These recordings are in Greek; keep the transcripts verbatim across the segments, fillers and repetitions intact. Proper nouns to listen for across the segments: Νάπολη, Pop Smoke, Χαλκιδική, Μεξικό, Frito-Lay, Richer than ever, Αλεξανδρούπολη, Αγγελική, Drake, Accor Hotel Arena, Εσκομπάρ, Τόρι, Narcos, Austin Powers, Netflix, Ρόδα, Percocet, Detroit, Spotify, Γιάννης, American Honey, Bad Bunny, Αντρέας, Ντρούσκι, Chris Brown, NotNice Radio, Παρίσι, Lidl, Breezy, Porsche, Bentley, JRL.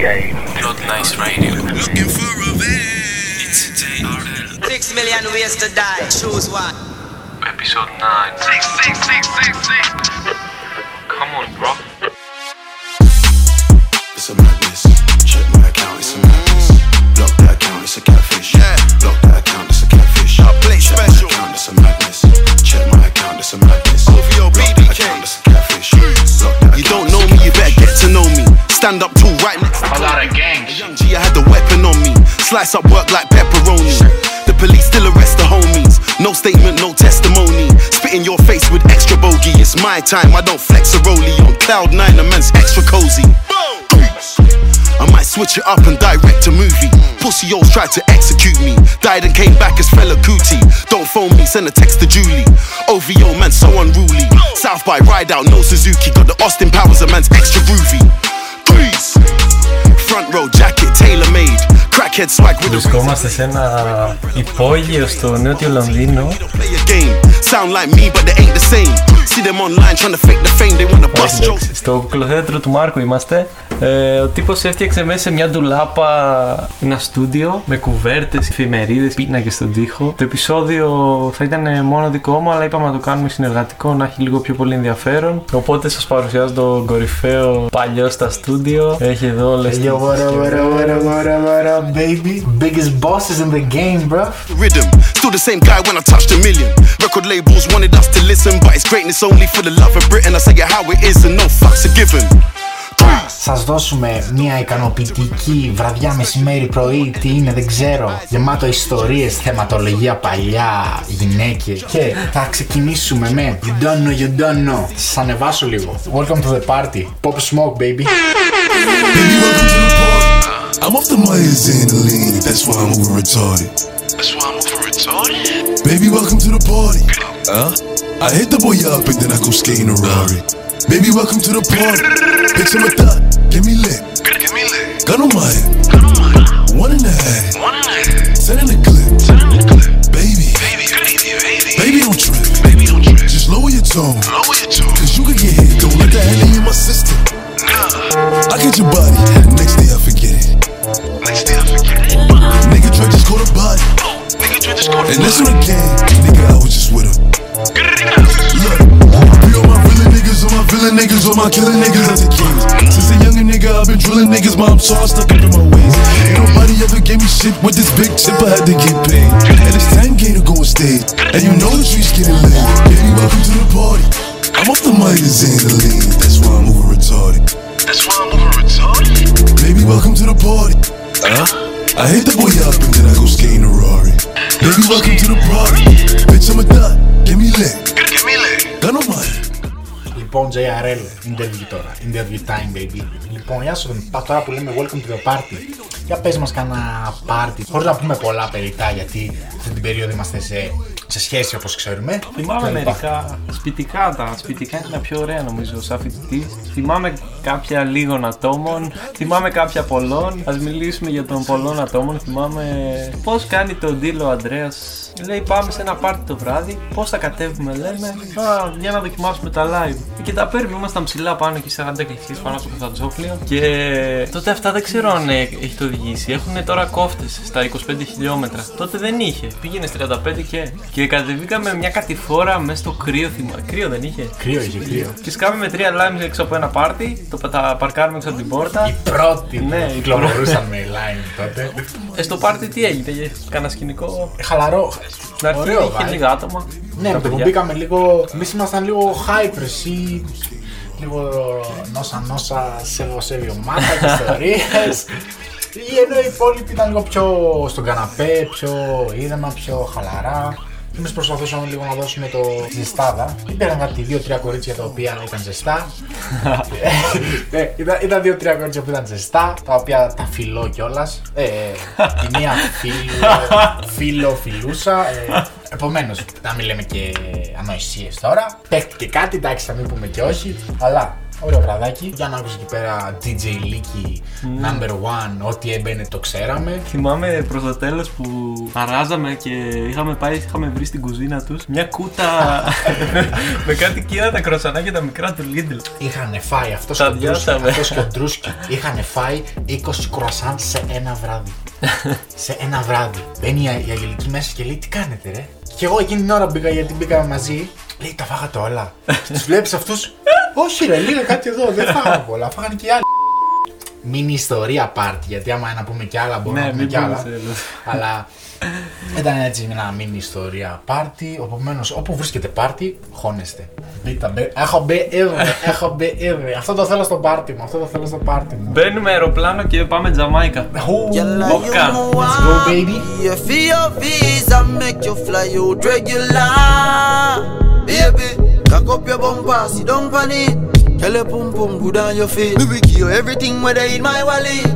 NotNice Radio. Looking for revenge. It's J R L. Six million ways to die. Choose one. Episode nine. Six, six, six, six, six. Come on, bro. It's a madness. Check my account. It's a madness. Block that account. It's a catfish. Yeah. Block that account. It's a catfish. I play special. Check my account. It's a madness. Check my account. It's a madness. O V O B D K. It's a catfish. You don't know me. You better get to know me. Stand up tall, right next to a lot of gang shit. G, I had the weapon on me. Slice up work like pepperoni. The police still arrest the homies. No statement, no testimony. Spit in your face with extra bogey. It's my time, I don't flex a rollie. On cloud nine, a man's extra cozy. I might switch it up and direct a movie. Pussy hoes tried to execute me. Died and came back as fella Cootie. Don't phone me, send a text to Julie. O V O, man, so unruly. South by ride out, no Suzuki. Got the Austin Powers, a man's extra groovy. Front row jacket, tailor-made. Crackhead swag with the. Βρισκόμαστε σε ένα υπόγειο στο Νότιο Λονδίνο. Όχι, στο κουκλοθέατρο του Μάρκου είμαστε. Ε, ο τύπος έφτιαξε μέσα σε μια ντουλάπα ένα στούντιο με κουβέρτες, εφημερίδες, πίνακες στον τοίχο. Το επεισόδιο θα ήταν μόνο δικό μου, αλλά είπαμε να το κάνουμε συνεργατικό, να έχει λίγο πιο πολύ ενδιαφέρον. Οπότε σας παρουσιάζω τον κορυφαίο παλιό στα στούντιο. Έχει εδώ όλες τις... Baby, biggest bosses in the game, bruv. Rhythm, still the same guy when I touched a million. Record labels wanted us to listen, but it's greatness only for the love of Britain. I say it how it is and no fucks are given. Θα σας δώσουμε μια ικανοποιητική βραδιά, μεσημέρι, πρωί, τι είναι δεν ξέρω, γεμάτο ιστορίες, θεματολογία παλιά, γυναίκες. Και θα ξεκινήσουμε με You don't know, you don't know. Σας ανεβάσω λίγο. Welcome to the party, Pop Smoke, baby. I'm off the Myers and the lean, that's why I'm over retarded. That's why I'm over retarded? Baby, welcome to the party. Huh? I hit the boy up and then I go skate in a Rari. Baby, welcome to the party. Picture my thought, get me lit. Get me lit. Gun on my head. Gun on my head. One and a half. One and a half. Send in the clip. Send in the clip. Baby. Baby, baby, baby. Baby, don't trip. Baby, don't trip. Just lower your tone. Lower your tone. Cause you could get hit, don't let that hang in my system. Nah. I get your body, next day I forget it. Next day I forget it. Nigga Drake just caught a body. Nigga Drake just caught a body. And this one again, nigga I was just with him. Look, be all my real niggas, all my villain niggas, all my killing niggas. I take kids. Since a younger nigga I've been drilling niggas, but I'm so I stuck up in my ways. Ain't nobody ever gave me shit with this big chip, I had to get paid. And it's ten K to go on stage, and you know the streets getting lit. Baby, welcome to the party. I'm off the mic and Zane the lean, that's why I'm over retarded. That's why I'm over retarded. Baby, welcome to the party. Huh? I hit the boy up and then I go skate in a Rari. Baby, welcome to the party. Bitch, I'm a thot. Get me lit. Get me lit. Gun on my head. Λοιπόν, J R L, interview τώρα. Interview time, baby. Λοιπόν, γεια σου, πας τώρα που λέμε welcome to the party. Για πες μας κανένα party. Χωρίς να πούμε πολλά περιτά, γιατί αυτή την περίοδο είμαστε σε, σε σχέση όπως ξέρουμε. Θυμάμαι μερικά σπιτικά τα. Σπιτικά είναι τα πιο ωραία νομίζω σαν φοιτητής. Θυμάμαι κάποια λίγων ατόμων. Θυμάμαι κάποια πολλών. Ας μιλήσουμε για τον πολλών ατόμων. Θυμάμαι πώς κάνει τον deal ο Αντρέας. Λέει πάμε σε ένα πάρτι το βράδυ. Πώς θα κατέβουμε, λέμε. Α, για να δοκιμάσουμε τα live. Και τα παίρνουμε, ήμασταν ψηλά πάνω και σαράντα κλικιές πάνω στο κατατζόφλιο. Και τότε αυτά δεν ξέρω αν έχει το οδηγήσει. Έχουν τώρα κόφτες στα είκοσι πέντε χιλιόμετρα. Τότε δεν είχε. Πήγαινε τριάντα πέντε και. Και κατεβήκαμε μια κατηφόρα μέσα στο κρύο. Θυμάμαι. Κρύο δεν είχε. Κρύο είχε, κρύο. Και σκάβαμε με τρία λάιμ έξω από ένα πάρτι. Το τα παρκάρουμε έξω από την πόρτα. Η πρώτη. Ναι, κυκλοφορούσαν με λάιμ τότε. Ε, στο πάρτι τι έγινε, κανένα σκηνικό. Χαλαρό. Να αρχίσει είχε λίγα άτομα. Ναι, με το που μπήκαμε λίγο. Εμείς ήμασταν λίγο hypers ή λίγο νόσα νόσα σεβοσέβιο μάτα και ιστορίες. Ή ενώ οι υπόλοιποι ήταν λίγο πιο στον καναπέ, πιο είδαμα, πιο χαλαρά. Εμείς προσπαθούσαμε λίγο να δώσουμε το ζεστάδα. Υπήρχαν κάτι δύο-τρία κορίτσια τα οποία ήταν ζεστά. ε, ήταν δύο-τρία κορίτσια που ήταν ζεστά, τα οποία τα φιλώ κιόλας. Ε, η μία φίλο φιλούσα. Ε, Επομένως, να μην λέμε και ανοησίες τώρα. Παίχτηκε κάτι, εντάξει, θα μην πούμε και όχι. Αλλά Ωραίο βραδάκι. Για να άκουσα εκεί πέρα ντι τζέι Leaky, mm. number one, ό,τι έμπαινε το ξέραμε. Θυμάμαι προς το τέλος που αράζαμε και είχαμε πάει, είχαμε βρει στην κουζίνα τους μια κούτα με κάτι κύρα τα κροσανά και τα μικρά του Lidl. Είχανε φάει αυτός τα και ο Ντρούσκι, είχανε φάει είκοσι κροσάν σε ένα βράδυ. Σε ένα βράδυ. Μπαίνει η Αγγελική μέσα και λέει τι κάνετε ρε. Και εγώ εκείνη την ώρα μπήκα γιατί μπήκαμε μαζί. Λέει τα φάγατε όλα. Και τους βλέπεις αυτούς. Όχι ρε, λίγα κάτι εδώ, δεν φάγανε πολλά, φάγανε και οι άλλοι. Μίνι ιστορία πάρτι, γιατί άμα να πούμε κι άλλα μπορούμε να πούμε κι άλλα. Αλλά ήταν έτσι μια μίνι ιστορία πάρτι, οπομένως όπου βρίσκεται πάρτι, χώνεστε. Έχω μπει ήδη, έχω μπει ήδη. Αυτό το θέλω στο πάρτι μου, αυτό το θέλω στο πάρτι μου. Μπαίνουμε αεροπλάνο και πάμε Τζαμάικα. Βόκα, let's go baby. Cock up your bumpers, you don't panic. Tell a pum pum good on your feet. We will give you everything whether in my wallet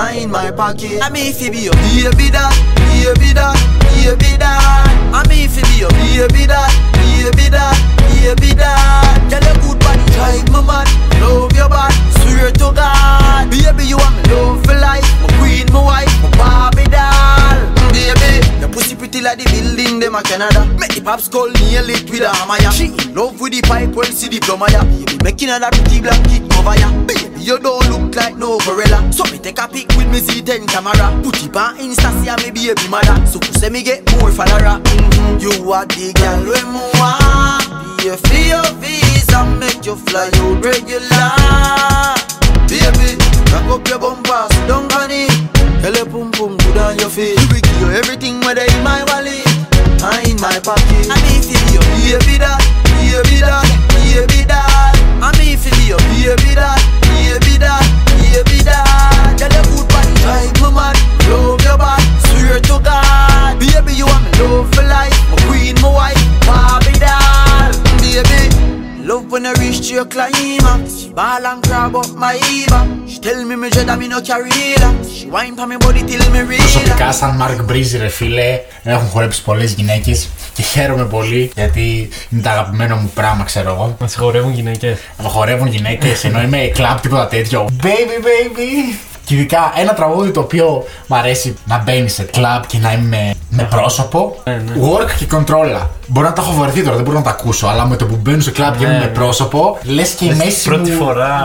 and in my pocket. I'm if you be your baby that, baby that, baby that. I'm if you be your baby that, baby that, baby that. Tell a good body like my man, love your body, swear to God. Baby you want me love for life, my queen, my wife, my baby doll. Baby, the pussy pretty like the building, them a Canada. Make the pops call nearly with a hammer ya. She in love with the pipe when she diploma ya. Baby, making another pretty black kid over ya. Baby, you don't look like no gorilla. So me take a pic with me Z ten camera. Put it on Insta, see a me baby mother. So you say me get more follower. Mm-hmm. You are the girl we want. Be a free of visa, make you fly out regular. Baby, cock up your bumper, so don't honey. Tell a pum pum good on your face. We give you everything whether in my wallet and in my pocket. I'm if you be your baby that, baby that, baby that. I'm if you be your baby that, baby that, baby that. Tell a good body like my man, love your body, swear to God. Baby you want me love for life, my queen, my wife, baby doll. Baby. Love when I reach to your climax. She ball and grab up my eva. She tell me me dread and me no carry her. She whine for me body till me real. Προσωπικά σαν Μάρκ Breezy ρε φίλε, έχουν χορέψει πολλές γυναίκες και χαίρομαι πολύ γιατί είναι το αγαπημένο μου πράγμα ξέρω εγώ. Μας χορεύουν γυναίκες. Μας χορεύουν γυναίκες ενώ είμαι κλαπ τίποτα τέτοιο. Baby baby. Και ειδικά ένα τραγούδι το οποίο μ' αρέσει να μπαίνει σε κλαμπ και να είμαι με πρόσωπο. Ναι, ναι. Work και controller. Μπορώ να τα έχω βαρεθεί τώρα, δεν μπορώ να τα ακούσω. Αλλά με το που μπαίνω σε κλαμπ ναι, και είμαι ναι. με πρόσωπο, λες και η μέση μου. Πρώτη φορά.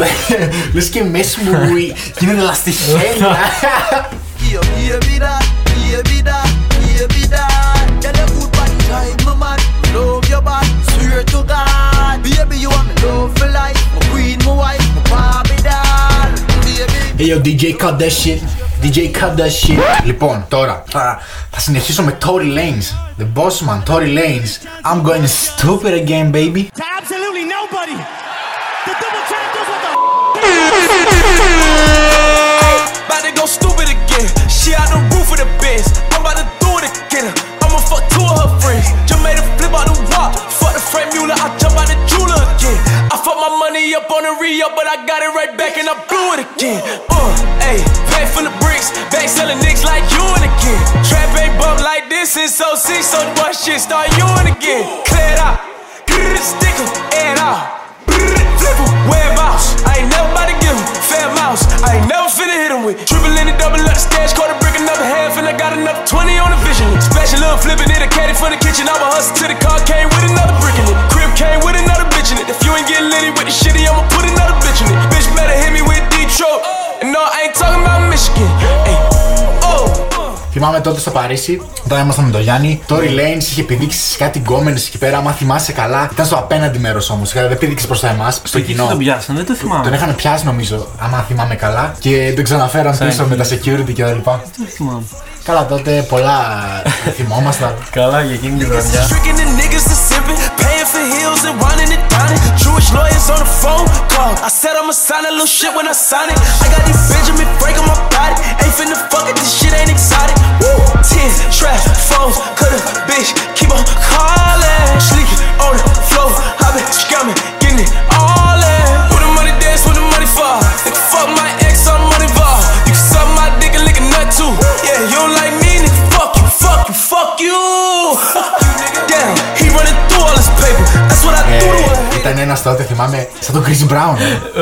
Λες και η μέση μου γίνεται λαστιχέλια. Hey yo, ντι τζέι cut that shit, ντι τζέι cut that shit. Λοιπόν, τώρα θα, θα συνεχίσω με Tory Lanez, the boss man, Tory Lanez. I'm going stupid again, baby. To absolutely nobody. The double track goes what the f***. About to go stupid again. She out the roof of the Benz. I'm about to do it again. I'ma fuck two of her friends. Just made a flip out the wop. Fuck the frame Mueller, I jump out the jeweler again. I fuck my money up on the re-up, but I got it right back and I blew it again. Uh, ayy, pay for the bricks, back selling nicks like you and again. Trap ain't bump like this since so six, so what shit start you and again. Clear it out, stick em, air it out, flip em, wear em out. I ain't never about to give em, fair mouse, I ain't never finna hit em with. Triple in the double up the stash, caught a brick another half and I got another twenty on the vision. Special up, flipping it, a caddy from the kitchen, I'ma hustle till the car came with another brick in it. Crib came with another bitch in it, if you ain't getting litty with the shitty, I'ma put another bitch in it. Bitch better hit me with Detroit, and no, I ain't talking about Michigan, ay, oh. Θυμάμαι τότε στο Παρίσι, όταν ήμασταν με τον Γιάννη, Tory Lanez είχε πηδήξει σε κάτι γκόμενες εκεί πέρα. Άμα θυμάσαι καλά, ήταν στο απέναντι μέρος όμως. Δεν πηδήξε προς τα εμάς, στο κοινό. Δεν τον πιάσαν, δεν το θυμάμαι. Τον είχαν πιάσει νομίζω, άμα θυμάμαι καλά, και τον ξαναφέραν πίσω με τα security και τα λοιπά. Δεν θυμάμαι. Καλά τότε, πολλά θυμόμασταν. Καλά για εκείνη τη χρονιά. Woo, tears, trash, phones, cutter, bitch, keep on calling. Sleeping on the floor, I been scamming, getting it all in. With the money dance, with the money fall. Nigga, fuck my ex, I'm money ball. You can suck my dick and lick a nut too. Yeah, you don't like me, nigga, fuck you, fuck you, fuck you. Damn, he running through all this paper, that's what I do to him. ήταν ένα τότε, θυμάμαι, σαν τον Chris Brown.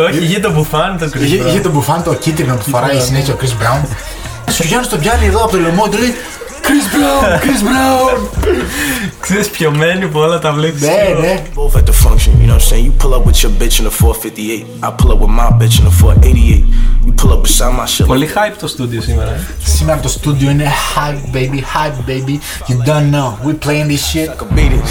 Όχι, είχε το μπουφάν το Chris Brown. Είχε το μπουφάν το κίτρινο που φοράει συνέχεια ο Chris Brown. Ο Γιάννης τον πιάνει εδώ από το λαιμό του, λέει Chris Brown, Chris Brown. Ξέρεις πιωμένοι που όλα τα βλέπεις. Ναι, ναι. Both at the function, you know what I'm saying? You pull up with your bitch in a four fifty-eight. I pull up with my bitch in a four eighty-eight. You pull up beside my shit. Πολύ hype το στούντιο σήμερα. Σήμερα το στούντιο είναι hype baby, hype baby. You don't know, we playing this shit. I can beat it.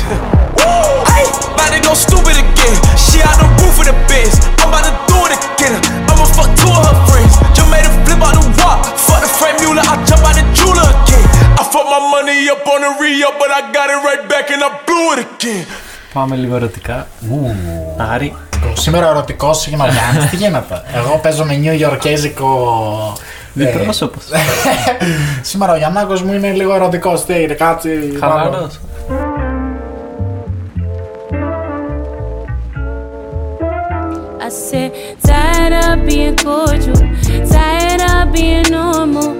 About to go stupid again. Shit out the roof of the biz. I'm about to do it again. I'ma fuck two of her friends. Just made a flip out the wop. Fuck the frame Mueller. I jump out the jeweler again. I fuck my money up on the re-up, but I got it right back and I blew it again. Πάμε λίγο ερωτικά. Άρη. Σήμερα ερωτικό σήμερα Γιάννης. Τι γίνεται? Εγώ παίζω με New Yorkέζικο. Δεν πρόσωπο. Σήμερα ο Γιαννάκος μου είναι λίγο ερωτικός. Τι είναι, κάτσε. Χαλαρός. Tired of being cordial, tired of being normal,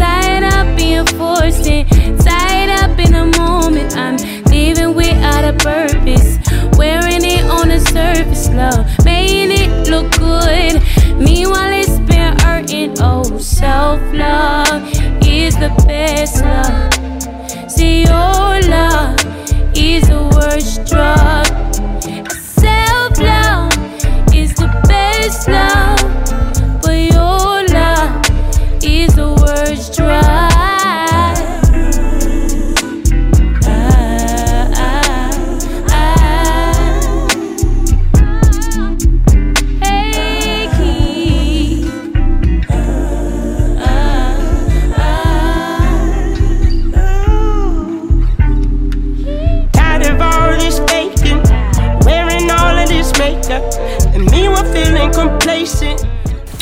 tired of being forced in, tied up in a moment. I'm leaving without a purpose, wearing it on the surface, love, making it look good. Meanwhile it's been hurting. Oh, self-love is the best love. See, your love is the worst drug. Self-love. It's love, but your love is the worst drug. Ah, ah, ah. Achy. Ah, ah, ah. Tired of all this faking, wearing all of this makeup.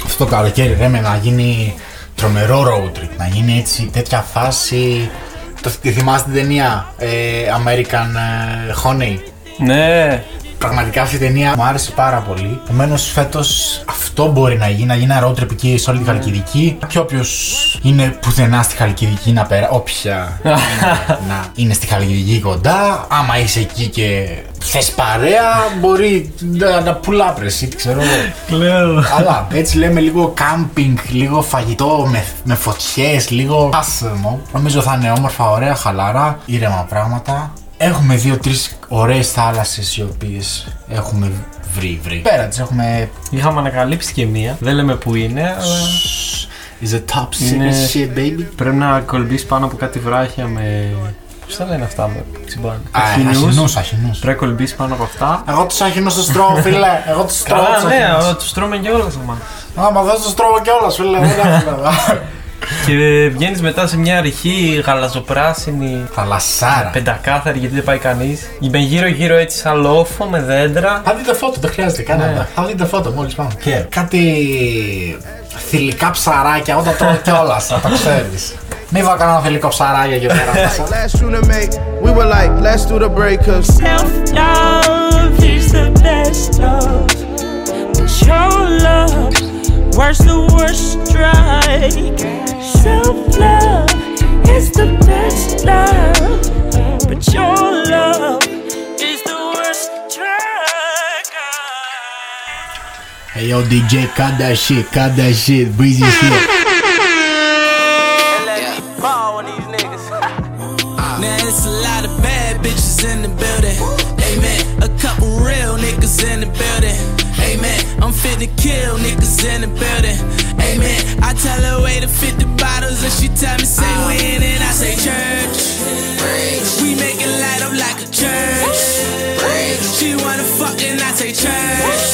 Αυτό το καλοκαίρι ρε με να γίνει τρομερό road trip, να γίνει έτσι τέτοια φάση. Το θυμάστε την ταινία ε, American Honey? Ναι. Πραγματικά αυτή η ταινία μου άρεσε πάρα πολύ. Επομένως φέτος αυτό μπορεί να γίνει, να γίνει ένα road trip εκεί σε όλη τη Χαλκιδική. Και όποιος είναι πουθενά στη Χαλκιδική να πέρα, όποια είναι, να είναι στη Χαλκιδική κοντά, άμα είσαι εκεί και θες παρέα, μπορεί να, να πουλάπρες ή τι ξέρω. Αλλά έτσι λέμε λίγο κάμπινγκ, λίγο φαγητό με, με φωτιές, λίγο άσθενο. Νομίζω θα είναι όμορφα, ωραία, χαλαρά, ήρεμα πράγματα. Έχουμε δύο-τρεις ωραίες θάλασσες οι οποίες έχουμε βρει, βρει. Πέρα τις έχουμε... Είχαμε ανακαλύψει και μία, δεν λέμε που είναι, αλλά... Is the top shit, baby. Πρέπει να κολυμπήσεις πάνω από κάτι βράχια με... Πώς τα λένε αυτά με τσιμπάνε? Αχινούς, αχινούς. Πρέπει να κολυμπήσεις πάνω από αυτά. Εγώ τους αχινούς τους τρώω, φίλε. Εγώ τους τρώω τους αχινούς. Καλά, ναι, τους τρώμε κιόλας, αμάν. Άμα δεν τους τρώω κιόλας, φίλε. Και βγαίνεις μετά σε μια ρηχή γαλαζοπράσινη θαλασσάρα, πεντακάθαρη, γιατί δεν πάει κανείς. Με γύρω γύρω έτσι σαν λόφο με δέντρα. Θα δείτε φώτο, δεν χρειάζεται κανένα. Θα δείτε φώτο μόλις πάμε. Και κάτι θηλυκά ψαράκια όταν τρώω κιόλας, να το ξέρεις. Μην βάλω κανένα θηλυκό ψαράκι εκεί πέρα. Worst the worst strike. Self-love is the best love, but your love is the worst strike. Hey yo ντι τζέι, cut that shit, cut that shit, breezy shit. Let me ball on these niggas. Now it's a lot of bad bitches in the building. Amen. A couple real niggas in the building. Amen, I'm fit to kill niggas in the building. Amen, I tell her way to fifty bottles and she tell me say when and I say church. We make it light up like a church. She wanna fuck and I say church.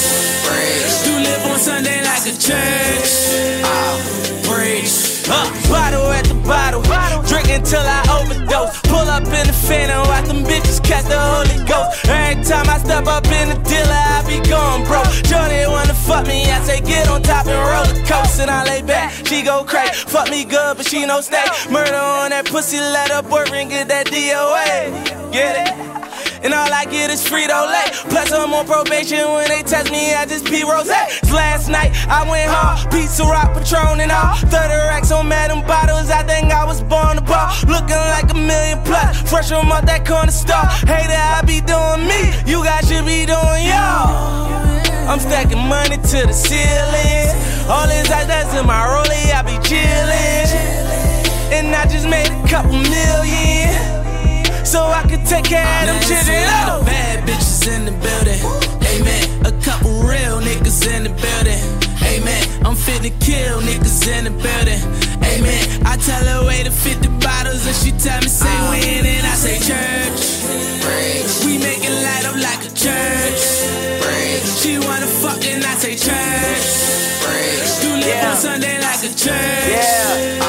You live on Sunday like a church. Up, bottle at the bottle, drink until I overdose. Pull up in the Phantom, watch them bitches catch the Holy Ghost. Every time I step up in the dealer, I be gone, bro. Johnny wanna fuck me, I say get on top and roller coaster. And I lay back, she go crack. Fuck me good, but she no snack. Murder on that pussy, let her work and get that D O A. Get it? and all I get is Frito-Lay. Plus I'm on probation, when they touch me I just pee rosé. Last night I went hard, pizza rock, Patron and all. thirty racks on Madam Bottles, I think I was born to ball. Looking like a million plus, fresh from out that corner store. Hater, I be doing me, you guys should be doing y'all. I'm stacking money to the ceiling. All this ice that's in my rollie, I be chillin'. And I just made a couple million, so I could take care of them children. Oh, the bad bitches in the building. Amen. A couple real niggas in the building. Amen, I'm fit to kill niggas in the building. Amen, I tell her way to fifty bottles and she tell me say when and I say church. We make it light up like a church. She wanna fuck and I say church. Do live on Sunday like a church. Yeah. Uh.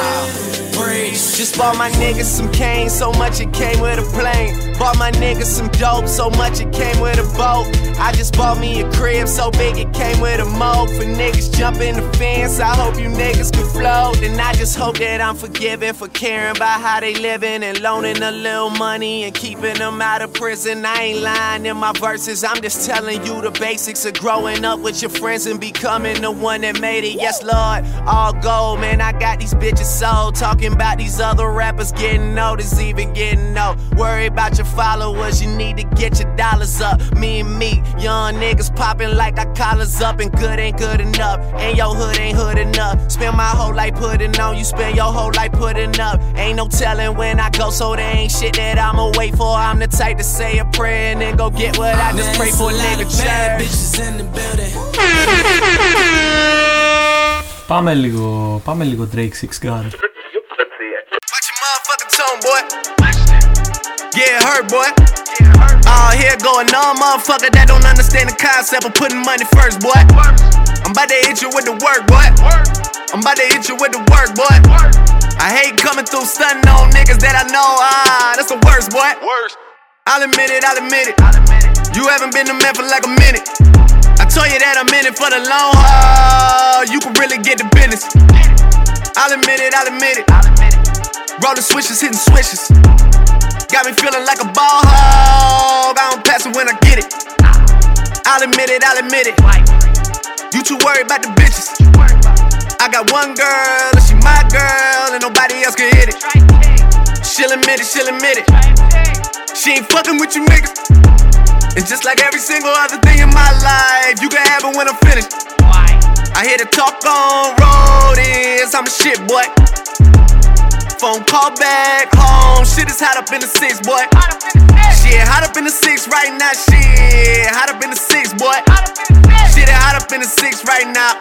Just bought my niggas some cane, so much it came with a plane. Bought my niggas some dope, so much it came with a boat. I just bought me a crib, so big it came with a moat. For niggas jumping the fence, I hope you niggas can float. And I just hope that I'm forgiven for caring about how they living and loaning a little money and keeping them out of prison. I ain't lying in my verses, I'm just telling you the basics of growing up with your friends and becoming the one that made it. Yes, Lord, all gold, man, I got these bitches sold. Talking about these other rappers getting noticed, even getting old. Worry about your followers, you need to get your dollars up. Me and me, young niggas popping like our collars up. And good ain't good enough, and your hood ain't hood enough. Spend my whole life putting on, you spend your whole life putting up. Ain't no telling when I go, so there ain't shit that I'ma wait for. I'm the type to say a prayer and then go get what I just pray for, nigga. Bad bitches in the building. Πάμε λίγο, πάμε λίγο Drake Six God. Boy. Get hurt, boy. All uh, here going on, motherfucker that don't understand the concept of putting money first, boy. I'm about to hit you with the work, boy. I'm about to hit you with the work, boy. I hate coming through stunning on niggas that I know. Ah, uh, that's the worst, boy. I'll admit it, I'll admit it. You haven't been a man for like a minute. I told you that I'm in it for the long haul. You can really get the business. I'll admit it, I'll admit it. Rolling switches, hitting switches. Got me feeling like a ball hog. I don't pass it when I get it. I'll admit it, I'll admit it. You too worried about the bitches. I got one girl, and she my girl, and nobody else can hit it. She'll admit it, she'll admit it. She ain't fucking with you niggas. It's just like every single other thing in my life. You can have it when I'm finished. I hear the talk on road is I'm a shit boy. Phone call back home, shit is hot up in the six, boy. Shit, hot up in the six right now, shit. Hot up in the six, boy. Shit, hot up in the six right now.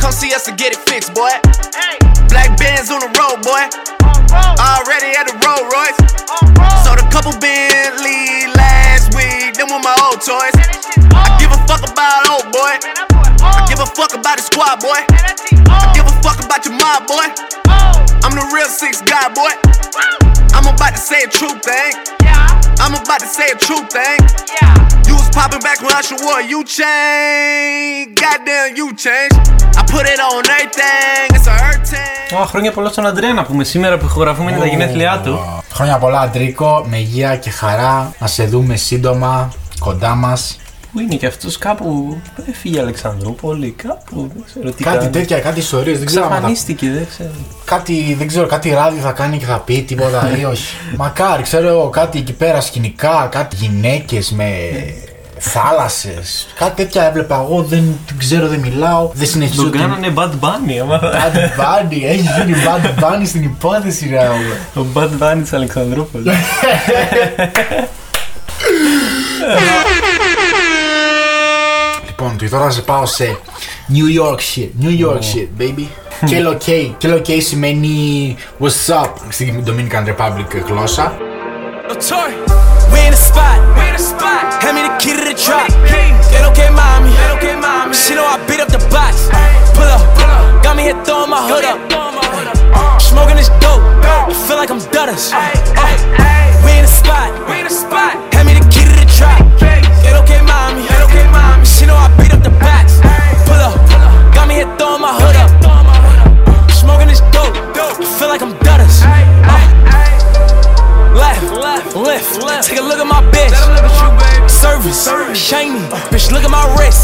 Come see us and get it fixed, boy. Black bands on the road, boy. Already at the Rolls Royce. Sold a couple Bentley last week, them were my old toys. I give a fuck about old boy. I give a fuck about the squad, boy. I give a fuck about your mob, boy. I'm the real six guy, boy. I'm about to say a true thing. I'm about to say a true thing. You was popping back when I should wore you chain. Goddamn, you changed. I put it on everything. It's a hurt thing. Oh, χρόνια πολλά στον Αντρέα να πούμε σήμερα που ηχογραφούμε για oh, τα γενέθλιά του. Wow. Χρόνια πολλά, Αντρίκο. Με υγεία και χαρά. Να σε δούμε σύντομα κοντά μας. Πού είναι και αυτός κάπου, έφυγε Αλεξανδρούπολη, κάπου, δεν ξέρω τι κάτι κάνει. Τέτοια, κάτι ιστορίες, δεν ξέρω. Ξαφανίστηκε, δεν ξέρω. Κάτι, δεν ξέρω, κάτι ράδι θα κάνει και θα πει τίποτα ή όχι. Μακάρι, ξέρω εγώ, κάτι εκεί πέρα σκηνικά, κάτι γυναίκες με θάλασσες, κάτι τέτοια έβλεπα εγώ, δεν ξέρω, δεν μιλάω, δεν συνεχίζω. Τον κάνανε Bad Bunny, άμα θα... Bad Bunny, έχει γίνει Bad Bunny στην υπόθεση ρε. Ο Bad Bunny της Αλεξανδρούπολης. Λοιπόν, τώρα σε πάω σε New York shit, New York oh. shit, baby. K-L-O-K, K-L-O-K σημαίνει what's up στην Dominican Republic γλώσσα. We in the spot, we in the spot. Hand me the key to the drop. K-L-O-K mommy, K-L-O-K mommy. She know I beat up the box. Pull up, pull up. Got me here throwing my hood up. Smoking this dope, I feel like I'm Dutters. We in the spot, we in the spot. Hand me the key to the drop. K-L-O-K mommy, K-L-O-K mommy. She know I beat up the box. Pull up, got me here throwing my hood up. Smoking this dope, feel like I'm Dutters. Uh. Left, left, lift. Take a look at my bitch. service, shiny. Bitch, look at my wrist.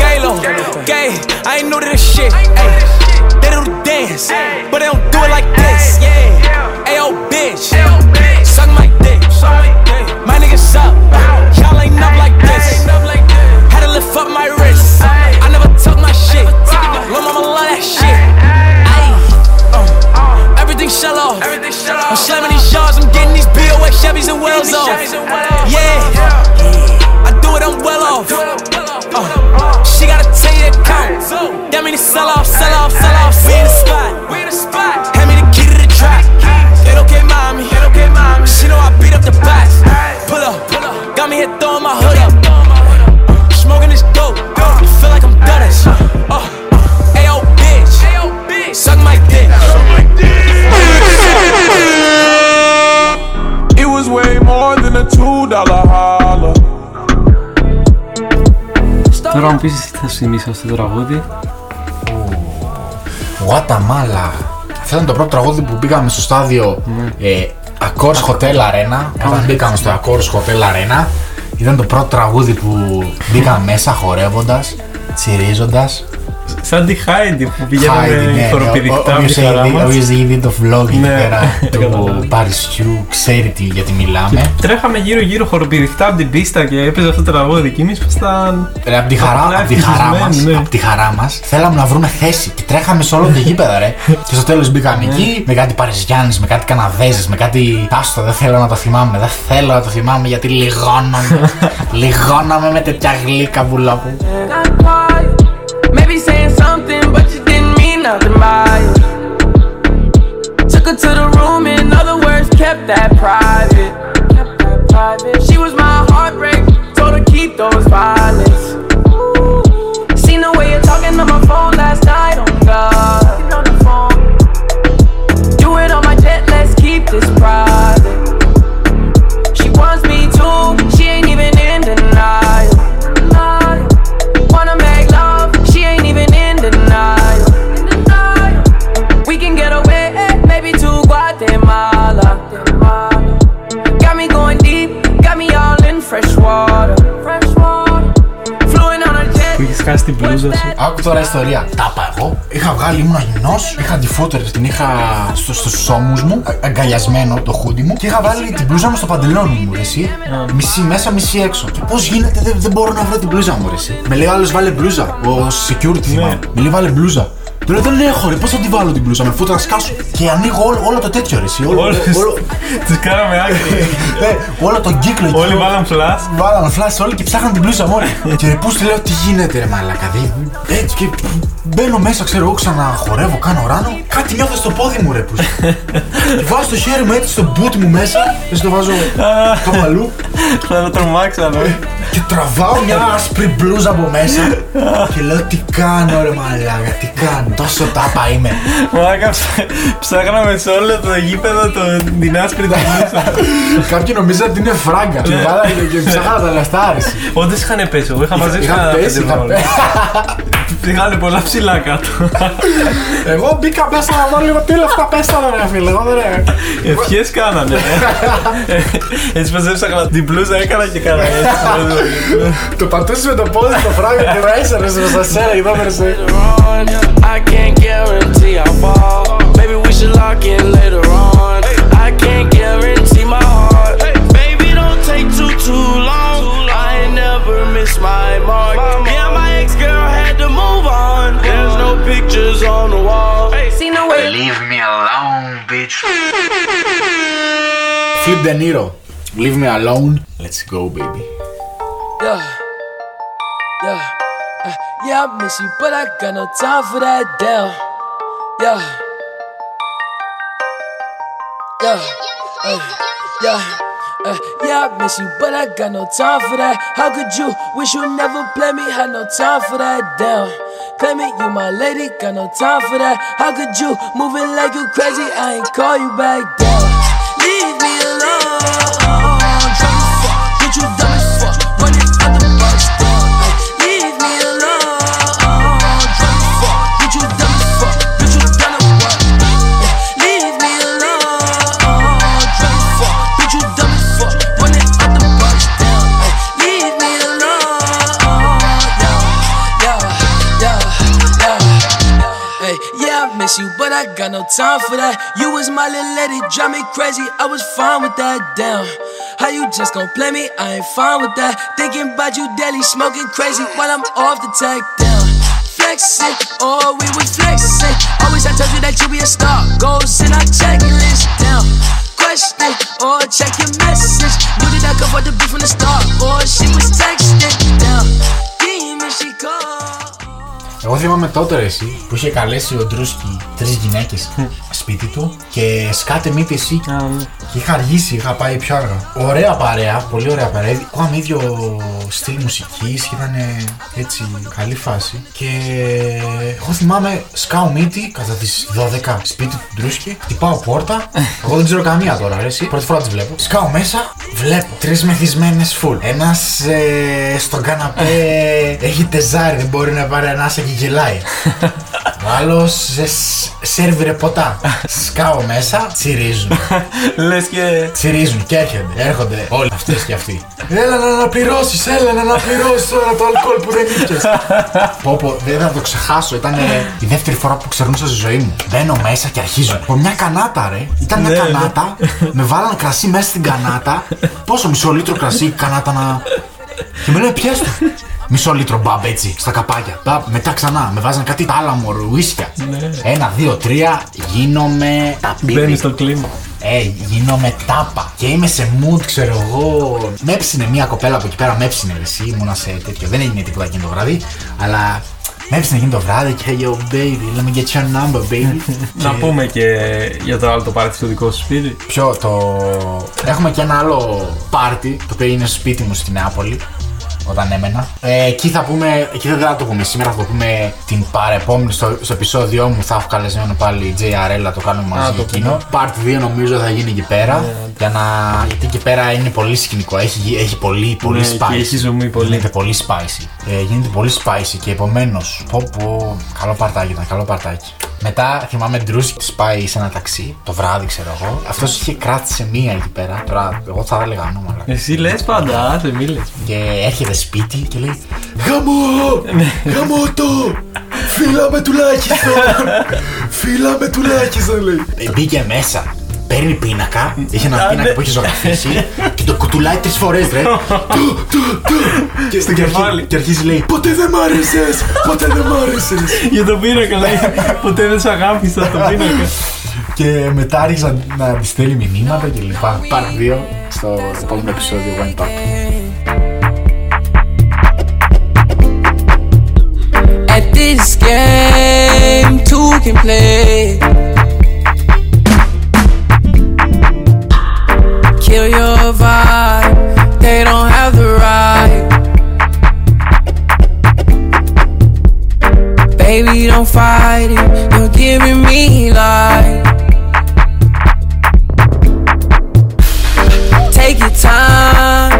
Galo, gay. I ain't know this shit. They do the dance, but they don't do it like this. Ayo, bitch, suck my dick. My niggas up, y'all ain't up like this. Had to lift up my wrist. I never took my shit. Lil' mama love that shit. Shell off. I'm slamming these yards, I'm getting these B O S Chevys and Wells off. Yeah, I do it, I'm well off. Uh, she got a ten year count. That mean it's sell off, sell off, sell off. See the spot. Hand me the key to the trap. It okay, mommy. She know I beat up the box. Pull up, got me here throwing my hood up. Smoking this dope, I feel like I'm Dundas. Uh, ayo, bitch, suck my dick. Τώρα μου πεις τι θα σημείς αυτό το τραγούδι. Γουαταμάλα. Αυτό ήταν το πρώτο τραγούδι που μπήκαμε στο στάδιο Accor Hotel Arena. Όταν μπήκαμε στο Accor Hotel Arena, ήταν το πρώτο τραγούδι που μπήκαμε μέσα χορεύοντας, τσιρίζοντας. Σαν τη Χάιντι που πηγαίναμε χοροπηδικτά με τη χαρά μας. Ο οποίος είδε το vlog εκεί πέρα του Παρισιού, ξέρει γιατί μιλάμε. Τρέχαμε γύρω γύρω χοροπηδικτά από την πίστα και έπαιζε αυτό το τραγούδι και εμείς ήμασταν απ' τη χαρά μας. Θέλαμε να βρούμε θέση και τρέχαμε σε όλο το γήπεδο ρε. Και στο τέλος μπήκαμε εκεί με κάτι Παριζιάνες, με κάτι Καναδέζες, με κάτι τάστο. Δεν θέλω να το θυμάμαι, δεν θέλω να το θυμάμαι γιατί λιγώναμε. Λιγώναμε με τέτοια γλύκα βουλόπου. Maybe saying something, but you didn't mean nothing by it. Took her to the room, in other words, kept that private. Kept that private. She was my heartbreak, told her keep those violets. Ooh. Seen the way you're talking on my phone last night, on God. On the phone. Do it on my jet, let's keep this private. She wants me too, she ain't even in denial. Wanna make love, she ain't even in denial. In denial. We can get away, maybe to Guatemala. Got me going deep, got me all in fresh water. Fresh water. Fluent on a jet. Που είχες χάσει την μπλούζα σου. Άκου τώρα ιστορία. Τα είπα εγώ. Είχα βγάλει, ήμουν αγνός. Είχα τη φότερ, την είχα στο, στους ώμους μου, αγκαλιασμένο το χούντι μου. Και είχα βάλει την μπλούζα μου στο παντελόνι μου, ρε εσύ. Yeah. Μισή μέσα, μισή έξω. Και πώς γίνεται, δεν, δεν μπορώ να βρω την μπλούζα μου, ρε εσύ. Με λέει άλλος βάλε μπλούζα. Ο security θυμάμαι. Yeah. Με λέει βάλε μπλούζα. Του λέω δεν έχω ρε, πώς θα τη βάλω την μπλούζα, με φούτρα να σκάσω. Και ανοίγω όλο, όλο το τέτοιο ρε εσύ. Τις κάναμε άκρη. Όλο τον κύκλο εκεί. Όλοι βάλαν φλάσ. Βάλαν φλάσ όλοι και ψάχναν την μπλούζα μόνοι. Και πώς τη λέω τι γίνεται ρε μαλάκα. Έτσι και μπαίνω μέσα, ξέρω εγώ ξαναχορεύω, κάνω ράνο. Κάτι νιώθω στο πόδι μου ρε πούς. Βάζω το χέρι μου έτσι στο boot μου μέσα. Έτσι το βάζω κάπου αλλού. Θα το τρομάξαμε. Και τραβάω μια άσπρη μπλούζα από μέσα. Και λέω τι κάνω ρε μαλάκα, τι κάνω. Τόσο τάπα είμαι. Μαλάκα, ψάχναμε σε όλο το γήπεδο την άσπρη ταμπλούσα. Κάποιοι νομίζαν ότι είναι φράγκα. Και ψάχανα τα λεφτά. Όντως είχαν πέσει, εγώ είχα μαζέψει κανένα πέντε ευρώ. Είχαν πολλά ψηλά κάτω. Εγώ μπήκα μέσα να δω λίγο τι λεφτά πέσανε ρε φίλε. Ευχές κάνανε. Έτσι μαζέψα την πλούζα, έκανα και κάνα έτσι. Το πατούσες με το πόδι στο φράγκα και να είσαι μέσα στα σέρα και δόμενες. I can't guarantee I fall. Maybe we should lock in later on. I can't guarantee my heart. Baby, don't take too too long. I ain't never miss my mark. Yeah, my ex-girl had to move on. There's no pictures on the wall. See no way. Leave me alone, bitch. Flip De Niro. Leave me alone. Let's go, baby. Yeah. Yeah. Uh, yeah, I miss you, but I got no time for that, damn. Yeah. Yeah. Uh, yeah. Uh, yeah, I miss you, but I got no time for that. How could you wish you never played me? Had no time for that, damn. Claim it, you my lady, got no time for that. How could you moving like you crazy? I ain't call you back, damn. Leave me alone. Don't you dumb as fuck? Run it out the box, damn. miss you, but I got no time for that. You was my little lady, drive me crazy, I was fine with that. Damn, how you just gon' play me? I ain't fine with that. Thinking about you daily, smoking crazy while I'm off the tech. Damn, flexing, oh we was flexing. Always I told you that you be a star, goals in our checklist. Damn, question, oh check your message. Knew that I could afford to be from the start, oh she was texting. Damn, demon she called. Εγώ θυμάμαι τότε ρε εσύ που είχε καλέσει ο Ντρούσκι τρεις γυναίκες σπίτι του και σκάτε μύτη εσύ um. και είχα αργήσει, είχα πάει πιο αργά. Ωραία παρέα, πολύ ωραία παρέα. Είχαμε ίδιο στυλ μουσικής και ήταν έτσι καλή φάση. Και εγώ θυμάμαι σκάω μύτη κατά τις δώδεκα σπίτι του Ντρούσκι, χτυπάω πόρτα. Εγώ δεν ξέρω καμία τώρα ρε εσύ, πρώτη φορά τις βλέπω. Σκάω μέσα, βλέπω τρεις μεθυσμένες φουλ. Ένας ε, στον καναπέ έχει τεζάρι, δεν μπορεί να πάρει ανάσα και γελάει. Ο άλλος σερβιρε ποτά. Σκάω μέσα, τσιρίζουν. Λες και. Τσιρίζουν και έρχονται. Έρχονται όλοι αυτές και αυτοί. Έλα να αναπληρώσεις, έλα να αναπληρώσεις τώρα το αλκοόλ που δεν ήπιες. Πω πω, δεν θα το ξεχάσω. Ήταν η δεύτερη φορά που ξερνούσα στη ζωή μου. Μπαίνω μέσα και αρχίζω. Από μια κανάτα ρε. Ήταν μια κανάτα. Με βάλαν κρασί μέσα στην κανάτα. Πόσο μισό λίτρο κρασί κανάτα να. Και με λένε πιέστο. Μισό λίτρο μπαμπ έτσι, στα καπάκια. Μπαμπ, μετά ξανά, με βάζανε κάτι άλλα μορουίσια. Ναι. Ένα, δύο, τρία, γίνομαι ταπίδι. Μπαίνει στο κλίμα. Ε, γίνομαι τάπα. Και είμαι σε mood, ξέρω εγώ. Με έψινε μια κοπέλα από εκεί πέρα, με έψινε εσύ, ήμουνα σε τέτοιο. Δεν έγινε τίποτα εκείνο το βράδυ, αλλά... με έπισε να γίνει το βράδυ και yo baby, let me get your number baby. και... Να πούμε και για το άλλο το πάρτι στο δικό σου σπίτι. Ποιο το... Έχουμε και ένα άλλο πάρτι, το οποίο είναι στο σπίτι μου στη Νάπολη. Όταν έμενα. Ε, εκεί θα πούμε, εκεί δεν θα το πούμε σήμερα, θα το πούμε την παρεπόμενη. Στο, στο επεισόδιο μου θα έχω καλεσμένο πάλι τζέι αρ ελ, θα το κάνουμε μαζί το εκείνο. Part δύο νομίζω θα γίνει εκεί πέρα. Yeah. Για να... Γιατί εκεί πέρα είναι πολύ σκηνικό, έχει, έχει πολύ, πολύ yeah, spicy. Και έχει ζουμί πολύ. Γίνεται πολύ spicy. Ε, γίνεται πολύ spicy και επομένως. Πω πω. Καλό παρτάκι ήταν, καλό παρτάκι. Μετά θυμάμαι Ντρούσκι τη πάει σε ένα ταξί, το βράδυ ξέρω εγώ. Αυτό είχε κράτησε μία εκεί πέρα. Τώρα, εγώ θα έλεγα νούμερα. Εσύ λες πάντα, δεν μίλες. Και έρχεται σπίτι και λέει: Γαμώ! Γαμώ το! Φύλαμε τουλάχιστον! Φύλαμε τουλάχιστον, λέει. Μπήκε μέσα. Παίρνει πίνακα, είχε ένα πίνακα που είχε ζωγραφίσει και το κουτουλάει τρεις φορές ρε. Του, του, του. Και στο κεφάλι. Και αρχίζει λέει: Ποτέ δεν μ' άρεσες! Ποτέ δεν μ' άρεσες! Για τον πίνακα λέει: Ποτέ δεν σ' αγάπησα τον πίνακα. Και μετά άρχισα να τη στέλνει μηνύματα και λοιπά. Πάρ' δύο στο επόμενο επεισόδιο One Pack. At this game two can play. Kill your vibe, they don't have the right. Baby, don't fight it, you're giving me life. Take your time,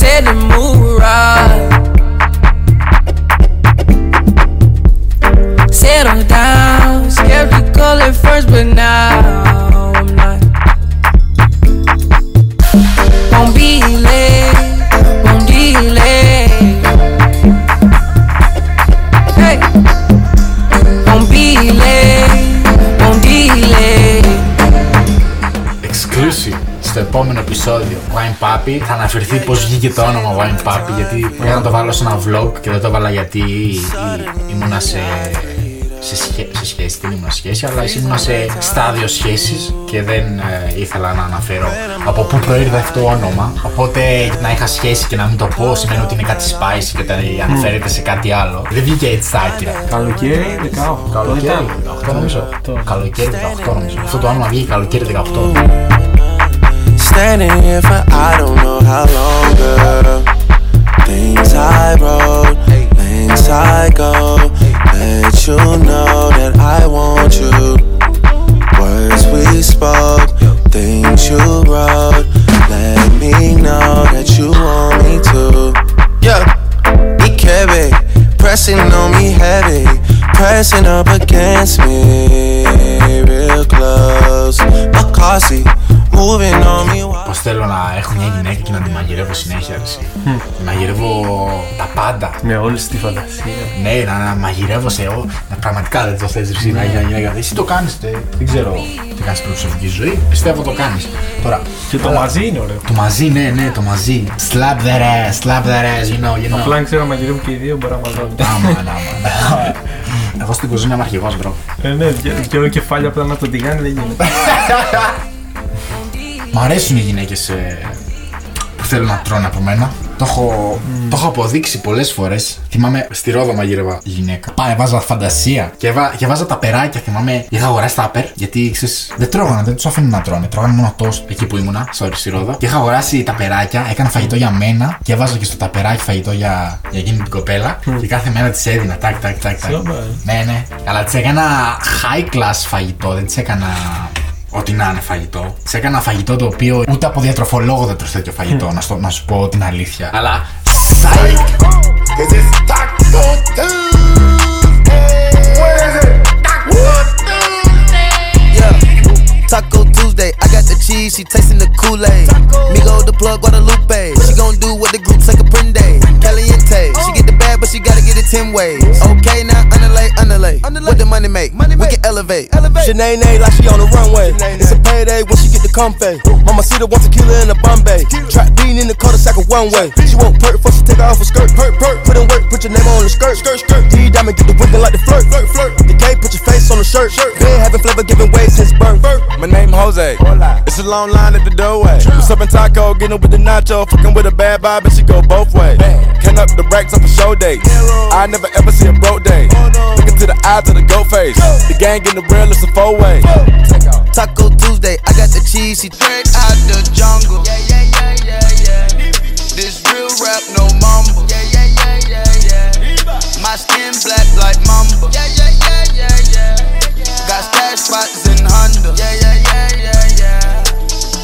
set and move right. Settle down, skeptical at first, but now στο επόμενο επεισόδιο Wine Papi θα αναφερθεί πως βγήκε το όνομα Wine Papi, γιατί πρέπει να το βάλω σε ένα vlog και δεν το βάλα γιατί ήμουνα σε, σε, σχέ, σε σχέση, δεν ήμουνα σχέση, αλλά ήμουνα σε στάδιο σχέσης και δεν ε, ήθελα να αναφέρω από πού προήρθε αυτό το όνομα, οπότε να είχα σχέση και να μην το πω σημαίνει ότι είναι κάτι spicy και τα αναφέρεται σε κάτι άλλο. Δεν βγήκε έτσι στα άκυρα. Καλοκαίρι δεκαοκτώ. Καλοκαίρι δεκαοκτώ νομίζω. Καλοκαίρι δεκαοκτώ νομίζω. Αυτό το όνομα βγήκε καλοκαίρι δεκαοκτώ. Standing here for I don't know how long, girl. Things I wrote, things I go. Let you know that I want you. Words we spoke, things you wrote. Let me know that you want me to. Yeah, he kept it pressing on me heavy, pressing up against me real close. My car seat. Πώς θέλω να έχω μια γυναίκα και να τη μαγειρεύω συνέχεια. Mm. Μαγειρεύω τα πάντα. Με όλη τη φαντασία. Ναι, να, να μαγειρεύω σε ό. Να, πραγματικά δεν το θες ρυσί, να έχει μια γυναίκα. Εσύ το κάνεις, τε, δεν ξέρω τι κάνεις στην προσωπική ζωή. Πιστεύω το κάνεις. Τώρα, και το αλλά, μαζί είναι ωραίο. Το μαζί, ναι, ναι, το μαζί. Slap the ass, slap the ass, you know, you know. Απλά ξέρω να μαγειρεύω και οι δύο, μπορώ να μαζώνω. Άμα, άμα. Εγώ στην κουζίνα είμαι αρχηγός, μπρο. Ε, ναι, και όλο κεφάλι απλά να το τηγάνει δεν γίνεται. Μ' αρέσουν οι γυναίκες ε, που θέλουν να τρώνε από μένα. Το έχω, mm. το έχω αποδείξει πολλές φορές. Θυμάμαι στη Ρόδα μαγείρευα γυναίκα. Πάνε, βάζα φαντασία και, βα, και βάζα τα περάκια. Θυμάμαι, είχα αγοράσει τάπερ. Γιατί ξέρεις, δεν τρώγανε, δεν τους αφήνουν να τρώνε. Τρώγανε μόνο τόστ εκεί που ήμουνα, στη Ρόδα. Και είχα αγοράσει τα περάκια, έκανα φαγητό για μένα και βάζω και στο ταπεράκι φαγητό για, για εκείνη την κοπέλα. Mm. Και κάθε μέρα της έδινα. Τάκ, τάκ, τάκ. τάκ. Ναι, ναι. Αλλά της έκανα high class φαγητό, δεν της έκανα. Ότι να είναι φαγητό. Σε έκανα φαγητό το οποίο ούτε από διατροφολόγο δεν τρως τέτοιο φαγητό, mm. να, στο, να σου πω την αλήθεια. Αλλά. Taco Tuesday, I got the cheese, she tasting the Kool-Aid. Migo the plug, Guadalupe, she gon' do what the group say Caprende. Caliente, she get the bag, but she gotta get it ten ways. Okay, now underlay, underlay. What the money make? We can elevate. Shanae Nae like she on the runway. It's a payday when she get the comfy. Mama see the one tequila in a Bombay. Trap bean in the cul-de-sac a one way. She won't perk before she take her off a skirt. Perk, perk, put in work, put your name on the skirt. Skirt, skirt. D diamond get the wiggle like the flirt. Flirt, flirt. The K put your face on the shirt. Shirt. Been having flavor giving way since birth. My name Jose. It's a long line at the doorway. What's up in taco? Getting with the nacho. Fucking with a bad vibe and she go both ways. Can up the racks up a show day. I never ever see a broke day. Looking to the eyes of the goat face. The gang in the real is a four way. Taco Tuesday. I got the cheese. She straight out the jungle. Yeah yeah yeah yeah yeah. This real rap no mumble. Yeah yeah yeah yeah yeah. My skin black like mamba. Yeah yeah yeah yeah yeah. Got stash spots in Honda. Yeah, yeah, yeah, yeah, yeah.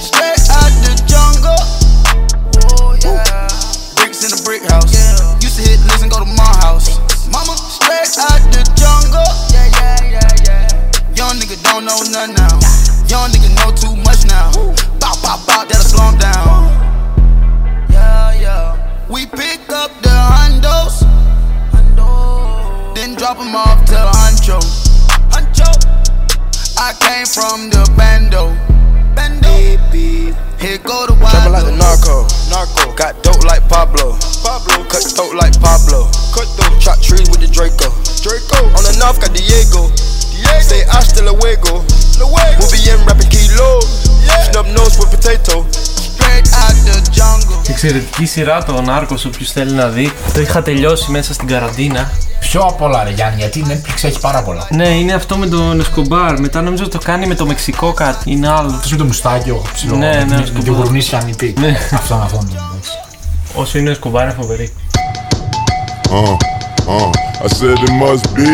Straight out the jungle. Oh, yeah. Bricks in the brick house. Yeah. Used to hit listen, go to my house. Mama, straight out the jungle. Yeah, yeah, yeah, yeah. Young nigga don't know nothing now. Young nigga know too much now. Bop, bop, bop, that'll slow him down. Yeah, yeah. We pick up the hondos. Hondo. Then drop them off to Honcho. I came from the bando, bando. Baby. Here go the wild. Trouble like a narco, narco. Got dope like Pablo, Pablo. Cut throat like Pablo, cut throat. Chop trees with the Draco, Draco. On the north got Diego, Diego. Say hasta luego, luego. We'll be in rapping kilo, yeah. Snub nose with potato. Εξαιρετική σειρά το Narcos, όποιος θέλει να δει. Το είχα τελειώσει μέσα στην καραντίνα. Πιο απ' όλα ρε Γιάννη, γιατί η Netflix έχει πάρα πολλά. Ναι, είναι αυτό με τον Εσκομπάρ. Μετά νομίζω το κάνει με το Μεξικό κάτι. Είναι άλλο. Αυτό με το μουστάκιο ψηλό. Ναι, ναι, με το γουρνίσιο ανητή. Αυτό είναι αυτό. Όσο είναι ο Εσκομπάρ είναι φοβερή. Uh, I said it must be,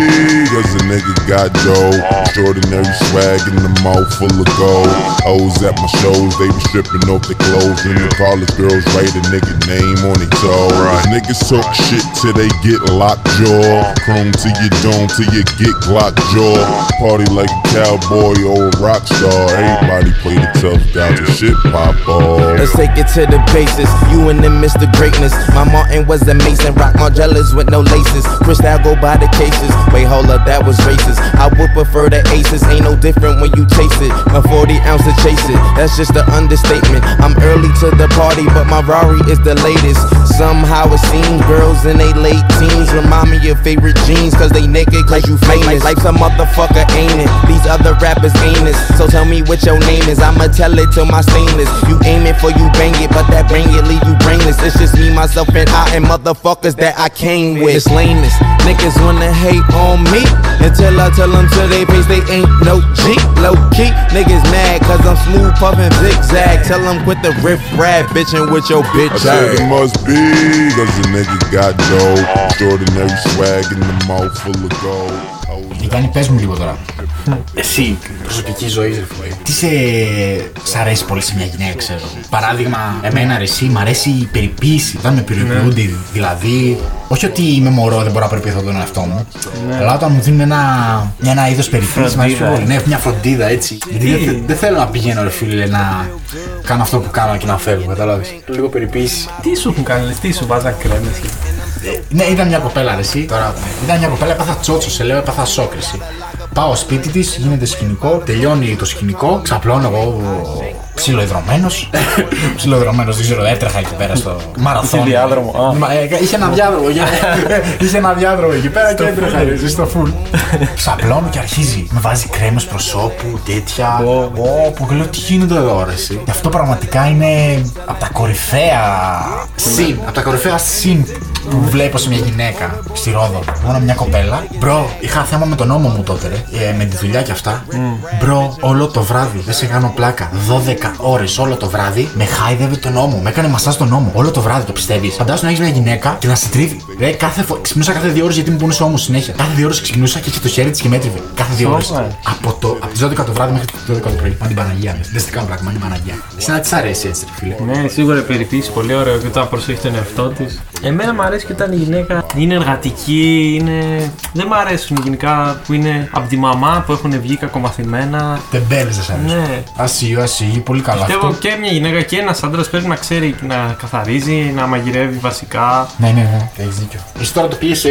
cause a nigga got dope. Ordinary swag in the mouth full of gold. Hoes at my shows, they be stripping off their clothes. And the college girls write a nigga name on their toe. Niggas talk shit till they get locked jaw. Chrome till you don't, till you get locked jaw. Party like a cowboy or a rock star. Everybody play the tough guy, the shit pop off. Let's take it to the basis, you and them Mister Greatness. My Martin was amazing, rock Margellas with no laces. Crystal go by the cases. Wait, hold up, that was racist. I would prefer the aces. Ain't no different when you chase it. A forty ounce to chase it. That's just an understatement. I'm early to the party, but my Rari is the latest. Somehow it seems girls in they late teens remind me of favorite jeans. Cause they naked, cause you famous. Life's a motherfucker, ain't it? These other rappers ain't it. So tell me what your name is. I'ma tell it to my stainless. You aim it for you bang it, but that bang it leave you brainless. It's just me, myself, and I and motherfuckers that I came with. It's niggas wanna hate on me until I tell them to they face they ain't no G. Low key niggas mad cause I'm smooth puffin' zigzag. Tell them quit the riff rap bitchin' with your bitch. I said it must be cause the nigga got dope. Ordinary swag in the mouth full of gold. Γιάννη, πες μου λίγο τώρα. Εσύ, προσωπική ζωή, ρε φίλε. Τι σε σ' αρέσει πολύ σε μια γυναίκα, ξέρω. Παράδειγμα, εμένα ρε εσύ, μ' αρέσει η περιποίηση. Όταν με περιποιούνται, ναι. Δηλαδή. Όχι ότι είμαι μωρό, δεν μπορώ να περιποιηθώ τον εαυτό μου. Ναι. Αλλά όταν μου δίνουν ένα, ένα είδος περιποίηση, μ' αρέσει πολύ. Ναι, μια φροντίδα έτσι. Γιατί δεν δε θέλω να πηγαίνω, ρε φίλε, να κάνω αυτό που κάνω και να φεύγω, καταλάβεις. Λίγο περιποίηση. Τι σου έχουν κάνει, τι σου βάζα κρέμες. Ναι, ήταν μια κοπέλα ρε εσύ, τώρα ήταν μια κοπέλα, έπαθα τσότσο, σε λέω, έπαθα σόκριση. Πάω σπίτι της, γίνεται σκηνικό, τελειώνει το σκηνικό, ξαπλώνω εγώ ψιλοειδρωμένος. Ψιλοειδρωμένος, δεν ξέρω, έτρεχα εκεί πέρα στο μαραθώνιο. Είχε διάδρομο. Είχε ένα διάδρομο, είχε ένα διάδρομο εκεί πέρα και έτρεχα εσύ στο φουλ. Ξαπλώνω και αρχίζει, με βάζει κρέμες προσώπου, τέτοια. Όπου λέω τι γίνεται εδώ ρε εσύ. Αυτό πραγματικά είναι από τα κορυφαία συν, από τα κορυφαία συν που βλέπω σε μια γυναίκα στη Ρόδο. Μόνο μια κοπέλα. Μπρο, είχα θέμα με τον νόμο μου τότε, ρε. Ε, με τη δουλειά και αυτά. Μπρο, όλο το βράδυ, δεν σε κάνω πλάκα. δώδεκα ώρες όλο το βράδυ με χάιδευε τον νόμο. Με έκανε μασάζ τον νόμο. Όλο το βράδυ, το πιστεύει. Φαντάζομαι να έχει μια γυναίκα και να σε τρίβει. Ρε, κάθε φο... ξυπνούσα κάθε δύο ώρες γιατί μου πούνε ώμο συνέχεια. Κάθε δύο ώρες ξυπνούσα και είχε το χέρι τη και μέτριβε. Κάθε δύο ώρες. Από, το... από τις δώδεκα το βράδυ μέχρι το δώδεκα το πρωί. Μα την Παναγία. Δεν σε κάνω πλάκα, μα την Παναγία. Εσύ να τη αρέσει έτσι, φίλε. Ναι, σίγουρα περιποίηση πολύ ωραίο και όταν προσέχει τον εαυτό τη. Εμένα μου αρέσει και όταν η γυναίκα είναι εργατική, είναι... δεν μου αρέσουν γενικά που είναι από τη μαμά που έχουν βγει κακομαθημένα. Τεμπέλες δεν αρέσουν. Ναι. Ασύ, ασύ, πολύ καλά. Πιστεύω αυτό. Και μια γυναίκα και ένας άντρας πρέπει να ξέρει να καθαρίζει, να μαγειρεύει βασικά. Ναι, ναι, ναι, έχεις δίκιο. Εσύ τώρα το πήγες σε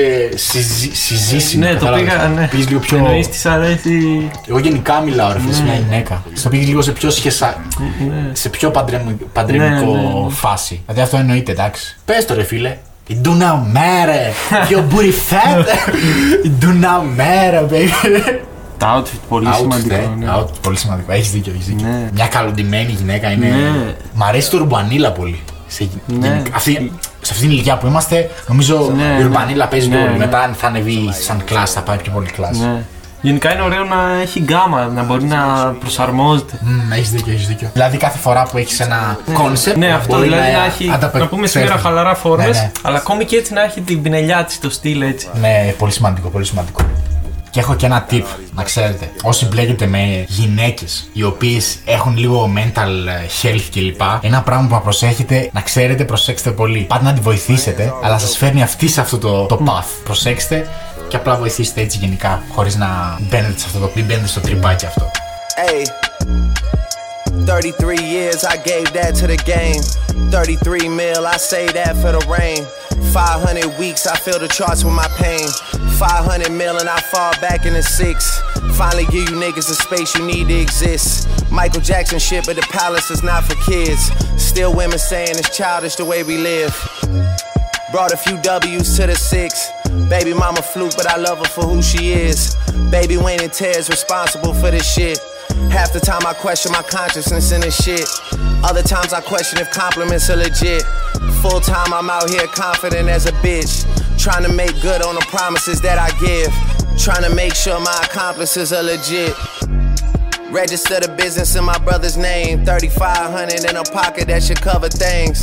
συζήση. Ναι, το πήγα, ναι. Πήγες λίγο πιο... Εννοείς τι σ' αρέσει. Εγώ γενικά μιλάω ρε, ναι. Μια γυναίκα. Στο πήγες λίγο σε πιο σχεσα... ναι. Σε πιο παντρεμικό ναι, ναι. Φάση. Δηλαδή αυτό εννοείται, εντάξει. Πες το ρε φίλε. It do not matter, your booty fat. It do not matter, baby. Τα outfit πολύ outfit, σημαντικό. Ναι. Outfit πολύ σημαντικό. Έχεις δίκιο, έχεις δίκιο. Ναι. Μια καλοντημένη γυναίκα είναι. Ναι. Μ' αρέσει το ουρμπανίλα πολύ. Σε, ναι. Αυτή, σε αυτήν την ηλικία που είμαστε, νομίζω ναι, η ουρμπανίλα ναι. Παίζει ναι, πολύ. Ναι. Μετά θα ανεβεί σαν κλάσ, θα πάει πιο πολύ κλάσ. Ναι. Γενικά είναι ωραίο να έχει γκάμα, να μπορεί να προσαρμόζεται. Mm, έχεις δίκιο, έχεις δίκιο. Δηλαδή κάθε φορά που έχεις ένα κόνσεπτ. Ναι, αυτό δηλαδή να έχει. Να πούμε σήμερα χαλαρά φόρμες, αλλά ακόμη και έτσι να έχει την πινελιά της, το στυλ έτσι. Ναι, πολύ σημαντικό, πολύ σημαντικό. Και έχω και ένα tip, να ξέρετε. Όσοι μπλέκετε με γυναίκες οι οποίες έχουν λίγο mental health κλπ. Ένα πράγμα που να προσέχετε, να ξέρετε, προσέξτε πολύ. Πάτε να τη βοηθήσετε, αλλά σας φέρνει αυτή σε αυτό το, το path. Mm. Προσέξτε. Και απλά βοηθήστε έτσι γενικά, χωρίς να μπαίνετε σε αυτό το πλήν, μπαίνετε στο τρυπάκι αυτό. Hey, thirty-three years I gave that to the game. thirty-three mil I say that for the rain. five hundred weeks I fill the charts with my pain. five hundred mil and I fall back in the six. Finally give you niggas the space you need to exist. Michael Jackson shit, but the palace is not for kids. Still women saying it's childish the way we live. Brought a few W's to the six. Baby mama fluke, but I love her for who she is. Baby Wayne and Ted's responsible for this shit. Half the time I question my consciousness in this shit. Other times I question if compliments are legit. Full time I'm out here confident as a bitch. Trying to make good on the promises that I give. Trying to make sure my accomplices are legit. Register the business in my brother's name. thirty-five hundred in a pocket that should cover things.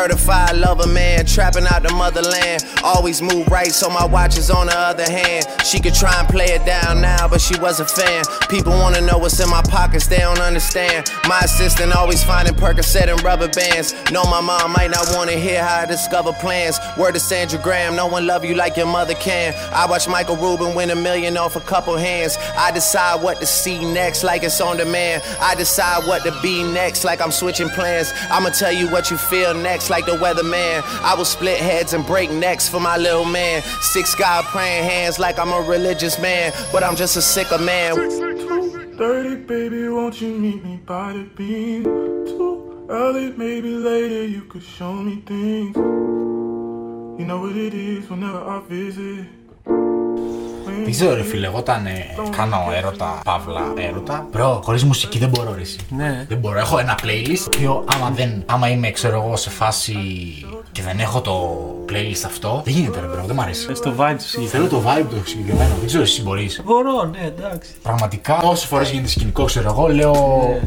Certified lover man, trapping out the motherland. Always move right, so my watch is on the other hand. She could try and play it down now, but she was a fan. People wanna know what's in my pockets, they don't understand. My assistant always finding Percocet and rubber bands. Know my mom might not wanna hear how I discover plans. Word to Sandra Graham, no one love you like your mother can. I watch Michael Rubin win a million off a couple hands. I decide what to see next like it's on demand. I decide what to be next like I'm switching plans. I'ma tell you what you feel next. Like the weatherman, I will split heads and break necks for my little man. Six God praying hands like I'm a religious man, but I'm just a sicker man. Six thirty, baby, won't you meet me by the beam? Too early, maybe later you could show me things. You know what it is whenever I visit. Δεν ξέρω ρε φίλε, εγώ όταν ε, κάνω έρωτα, παύλα, έρωτα, μπρο, χωρίς μουσική δεν μπορώ ρε εσύ. Ναι. Δεν μπορώ, έχω ένα playlist, το οποίο άμα, δεν, άμα είμαι ξέρω εγώ σε φάση και δεν έχω το playlist αυτό, δεν γίνεται ρε μπρο, δεν μ' αρέσει. Θες το vibe του συγκεκριμένο. Θέλω το vibe του συγκεκριμένο, δεν ξέρω εσύ μπορείς. Μπορώ, ναι, εντάξει. Πραγματικά, όσες φορές γίνεται σκηνικό ξέρω εγώ, λέω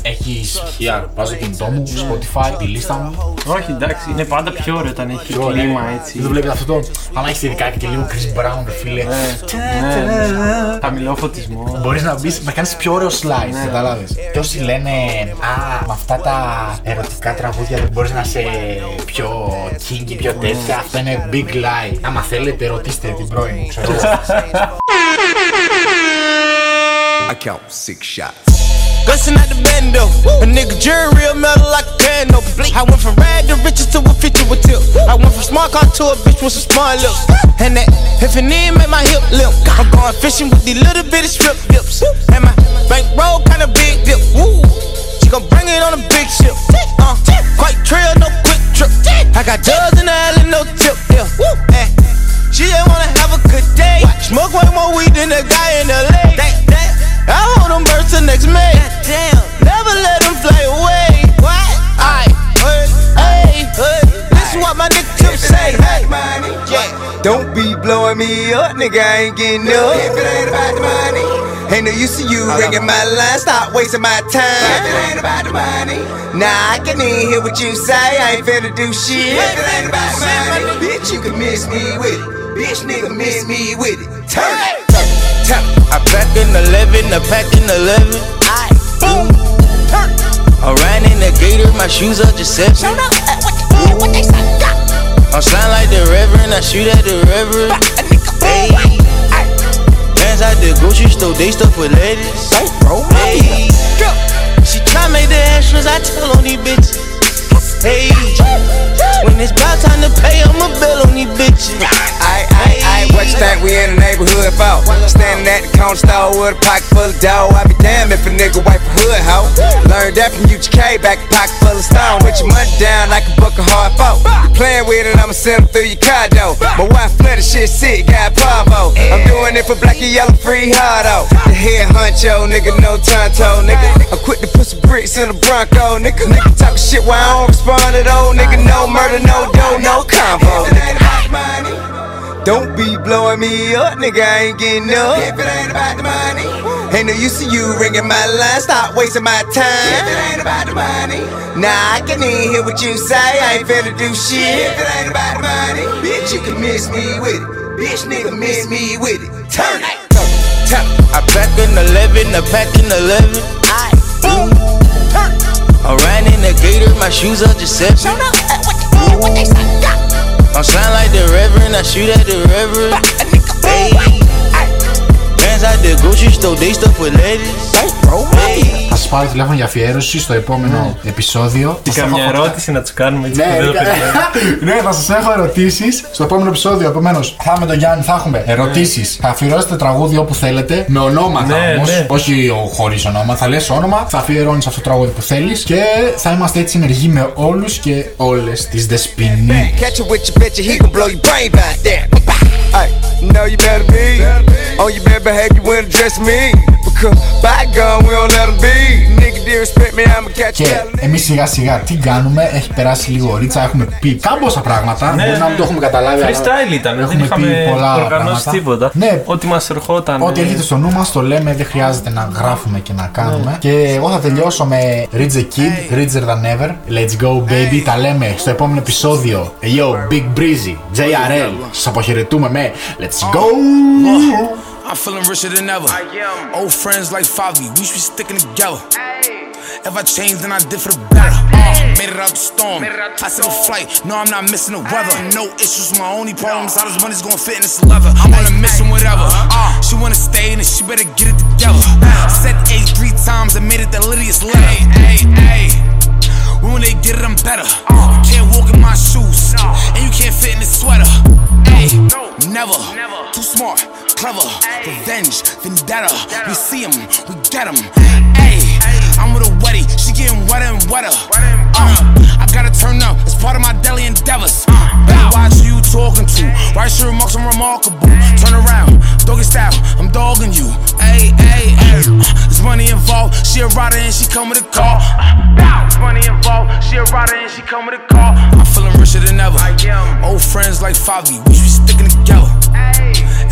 ναι. Έχεις χιλιάρ, βάζω το κινητό μου, Spotify, τη λίστα μου. Όχι εντάξει, είναι πάντα πιο ωραίο όταν έχει κλίμα έτσι. Δεν το βλέπετε αυτό το, άμα έχεις ειδικά και λίγο Chris Brown ρε φίλε. Ναι. Ναι. Χαμηλό φωτισμό. Μπορείς να μπεις, να κάνεις πιο ωραίο slide, καταλάβες. Και όσοι λένε, α, με αυτά τα ερωτικά τραγούδια δεν μπορείς να είσαι πιο kinky, πιο τέτοια. Αυτό είναι big lie. Άμα θέλετε, ρωτήστε την πρώην. I count six shots. Gussin' out the bando, a nigga jury real metal like a piano. Bleak. I went from rag to riches to a feature with tip. I went from smart car to a bitch with some smart lips. And that epiphany made my hip limp. I'm going fishing with these little bitty strip dips. And my bankroll kinda big dip. Woo. She gon' bring it on a big ship. Uh, quite trail, no quick trip. I got dubs in the alley, no tip. Yeah. Woo. And she just wanna have a good day. Smoke way more weed than the guy in L A. That, that. I hold them birds till next May. Damn, never let them fly away. What? Aye, hey, hey. This is what my nigga tips say. Hey, money, yeah. Don't be blowing me up, nigga. I ain't getting up. If it ain't about the money, ain't no use to you ringing my line. Stop wasting my time. If it ain't about the money, nah, I can't even hear what you say. I ain't finna do shit. If it ain't about the money, bitch, you can miss me with it. Bitch, nigga, miss me with it. Turn it. I pack an eleven, I pack an eleven. I boom, hurt. I ran in the gator, my shoes are deception. Show up, uh, what, the, what they say? I sound like the reverend, I shoot at the reverend. Hey, I dance at the grocery store, they stuff with ladies. Don't throw me. Hey, girl, she try make the extras, I tell on these bitches. Hey, when it's about time to pay, I'ma bail on these bitches. I, I, I, what you think we in the neighborhood for? Standing at the corner store with a pocket full of dough. I be damned if a nigga wipe a hood, hoe. Learned that from U G K, back a pocket full of stone. Put your money down like a buck of hard folk. You playing with it, I'ma send them through your condo. My wife flooded, shit sick, got Pavo. I'm doing it for black and yellow, free hardo. The head honcho, nigga, no tonto, nigga. I'm quick to put some bricks in the Bronco, nigga. Nigga talk shit while I don't respond. Old nigga, no murder, no dough, no combo. If it ain't about the money, don't be blowing me up, nigga, I ain't getting up. If it ain't about the money, ain't no use to you ringing my line, stop wasting my time. If it ain't about the money, nah, I can't even hear what you say, I ain't finna do shit. If it ain't about the money, bitch, you can miss me with it. Bitch, nigga, miss me with it. Turn it. I pack an eleven, I pack an eleven. I boom, turn. I ran in the gator, my shoes are deception. Show up, uh, what, the, what they say? I sound like the reverend, I shoot at the reverend. Hey, dance at the grocery store, they stuff with ladies. Θα σας πάρω τηλέφωνο για αφιέρωση στο επόμενο επεισόδιο. Και καμιά ερώτηση να τους κάνουμε έτσι. Ναι, θα σας έχω ερωτήσεις στο επόμενο επεισόδιο. Επομένως, θα με τον Γιάννη θα έχουμε ερωτήσεις. Θα αφιερώσετε τραγούδι όπου θέλετε, με ονόματα όμως. Όχι χωρίς ονόμα, θα λες όνομα, θα αφιερώνεις αυτό το τραγούδι που θέλεις. Και θα είμαστε έτσι ενεργοί με όλους και όλες τις δεσποινίδες. Ay, you know you better be, better be. On your bad behavior when address me. Because bygone we don't let them be. Nigga disrespect me, I'ma catch you. Και εμείς σιγά σιγά τι κάνουμε, έχει περάσει λίγο ρίτσα, έχουμε πει κάμποσα πράγματα. Ναι, μπορεί να μην το έχουμε καταλάβει. Freestyle ήταν, δεν είχαμε οργανώσει τίποτα. Ναι, ό,τι μας ερχόταν. Ό,τι έρχεται στο νου μας το λέμε, δεν χρειάζεται να γράφουμε και να κάνουμε. Ναι. Και εγώ θα τελειώσω με Richer Kid, hey. Richer than ever. Let's go baby, hey. Τα λέμε στο επόμενο επεισόδιο. Yo, Big Breezy, τζέι αρ ελ, σας αποχαιρετούμε. Man, let's go. I'm feeling richer than ever. Old friends like Favi, we should be sticking together. If I change, then I did for the better. Uh, made it out the storm. I said a flight. No, I'm not missing the weather. No issues, my only problems. How this money's gonna fit in this leather? I'm on a mission, whatever. Uh, she wanna stay in it, she better get it together. Said eight three times and made it the littiest letter. Hey, hey, hey. When they get it, I'm better. Uh, can't walk in my shoes, and you can't fit in this sweater. Hey, never. Never. Too smart, clever. Ay. Revenge, vendetta. Detta. We see him, we get him. Hey, I'm with a wetty, she getting wetter and wetter. Wetter and wetter. Uh, I gotta turn up, it's part of my daily endeavors. Uh, better watch who you talking to. Write your remarks, I'm remarkable. Ay. Turn around, doggy style, I'm dogging you. Hey, hey, hey. There's money involved, she a rider and she come with a car. There's money involved, she a rider and she come with a car. I'm feeling richer than ever. I am. Old friends like Favi, we should be sticking together.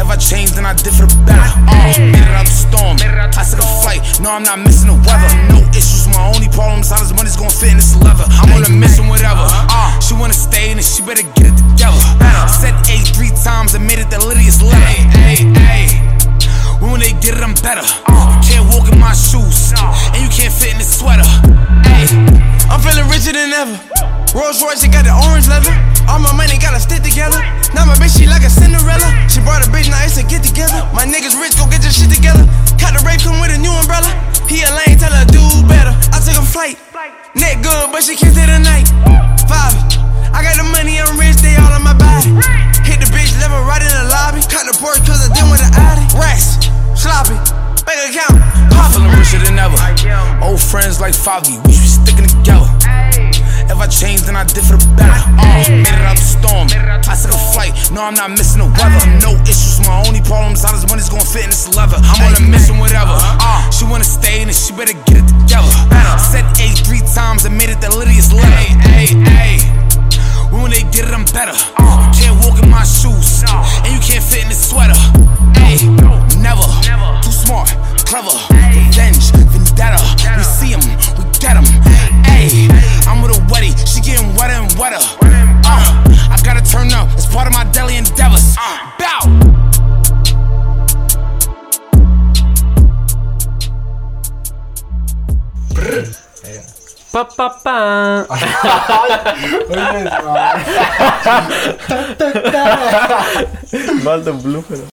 If I change, then I did for the better. Uh, made it out the storm. I said a flight. No, I'm not missing the weather. No issues, my only problems. How this money's gonna fit in this leather? I'm on a mission, whatever. Uh, she wanna stay in it, she better get it together. Said eight three times and made it the littiest letter. Hey, hey, hey. But when they get it, I'm better. You can't walk in my shoes, and you can't fit in this sweater. Ayy, I'm feeling richer than ever. Rolls Royce, it got the orange leather. All my money gotta stick together. Now my bitch, she like a Cinderella. She brought a bitch, now it's a get together. My niggas rich, go get your shit together. Caught the rape, come with a new umbrella. He a lame, tell her do better. I took a flight. Neck good, but she kissed it at night. Five. I got the money, I'm rich, they all on my body. Hit the bitch, left her right in the lobby. Caught the Porsche, cause I didn't want to add it. Racks, sloppy, bank account. I'm feeling richer than ever. Old friends like Favi, we should be sticking together. If I change, then I did for the better. Uh, made it out the storm, I took a flight. No, I'm not missing the weather. No issues, my only problem is how this money's gonna fit in this leather. I'm on a mission, whatever. Uh, she wanna stay in it, she better get it together. Said A three times and made it the littiest letter. Ay, ay, ay. When they get it, I'm better. You can't walk in my shoes, and you can't fit in this sweater. Ayy, never. Too smart, clever. Revenge, vendetta. We see him, we get him. Ayy, I'm with a wetty, she getting wetter and wetter. Uh, I gotta turn up, it's part of my daily endeavors. Uh, bow! Παπαπα! Βάλτε τον blooper.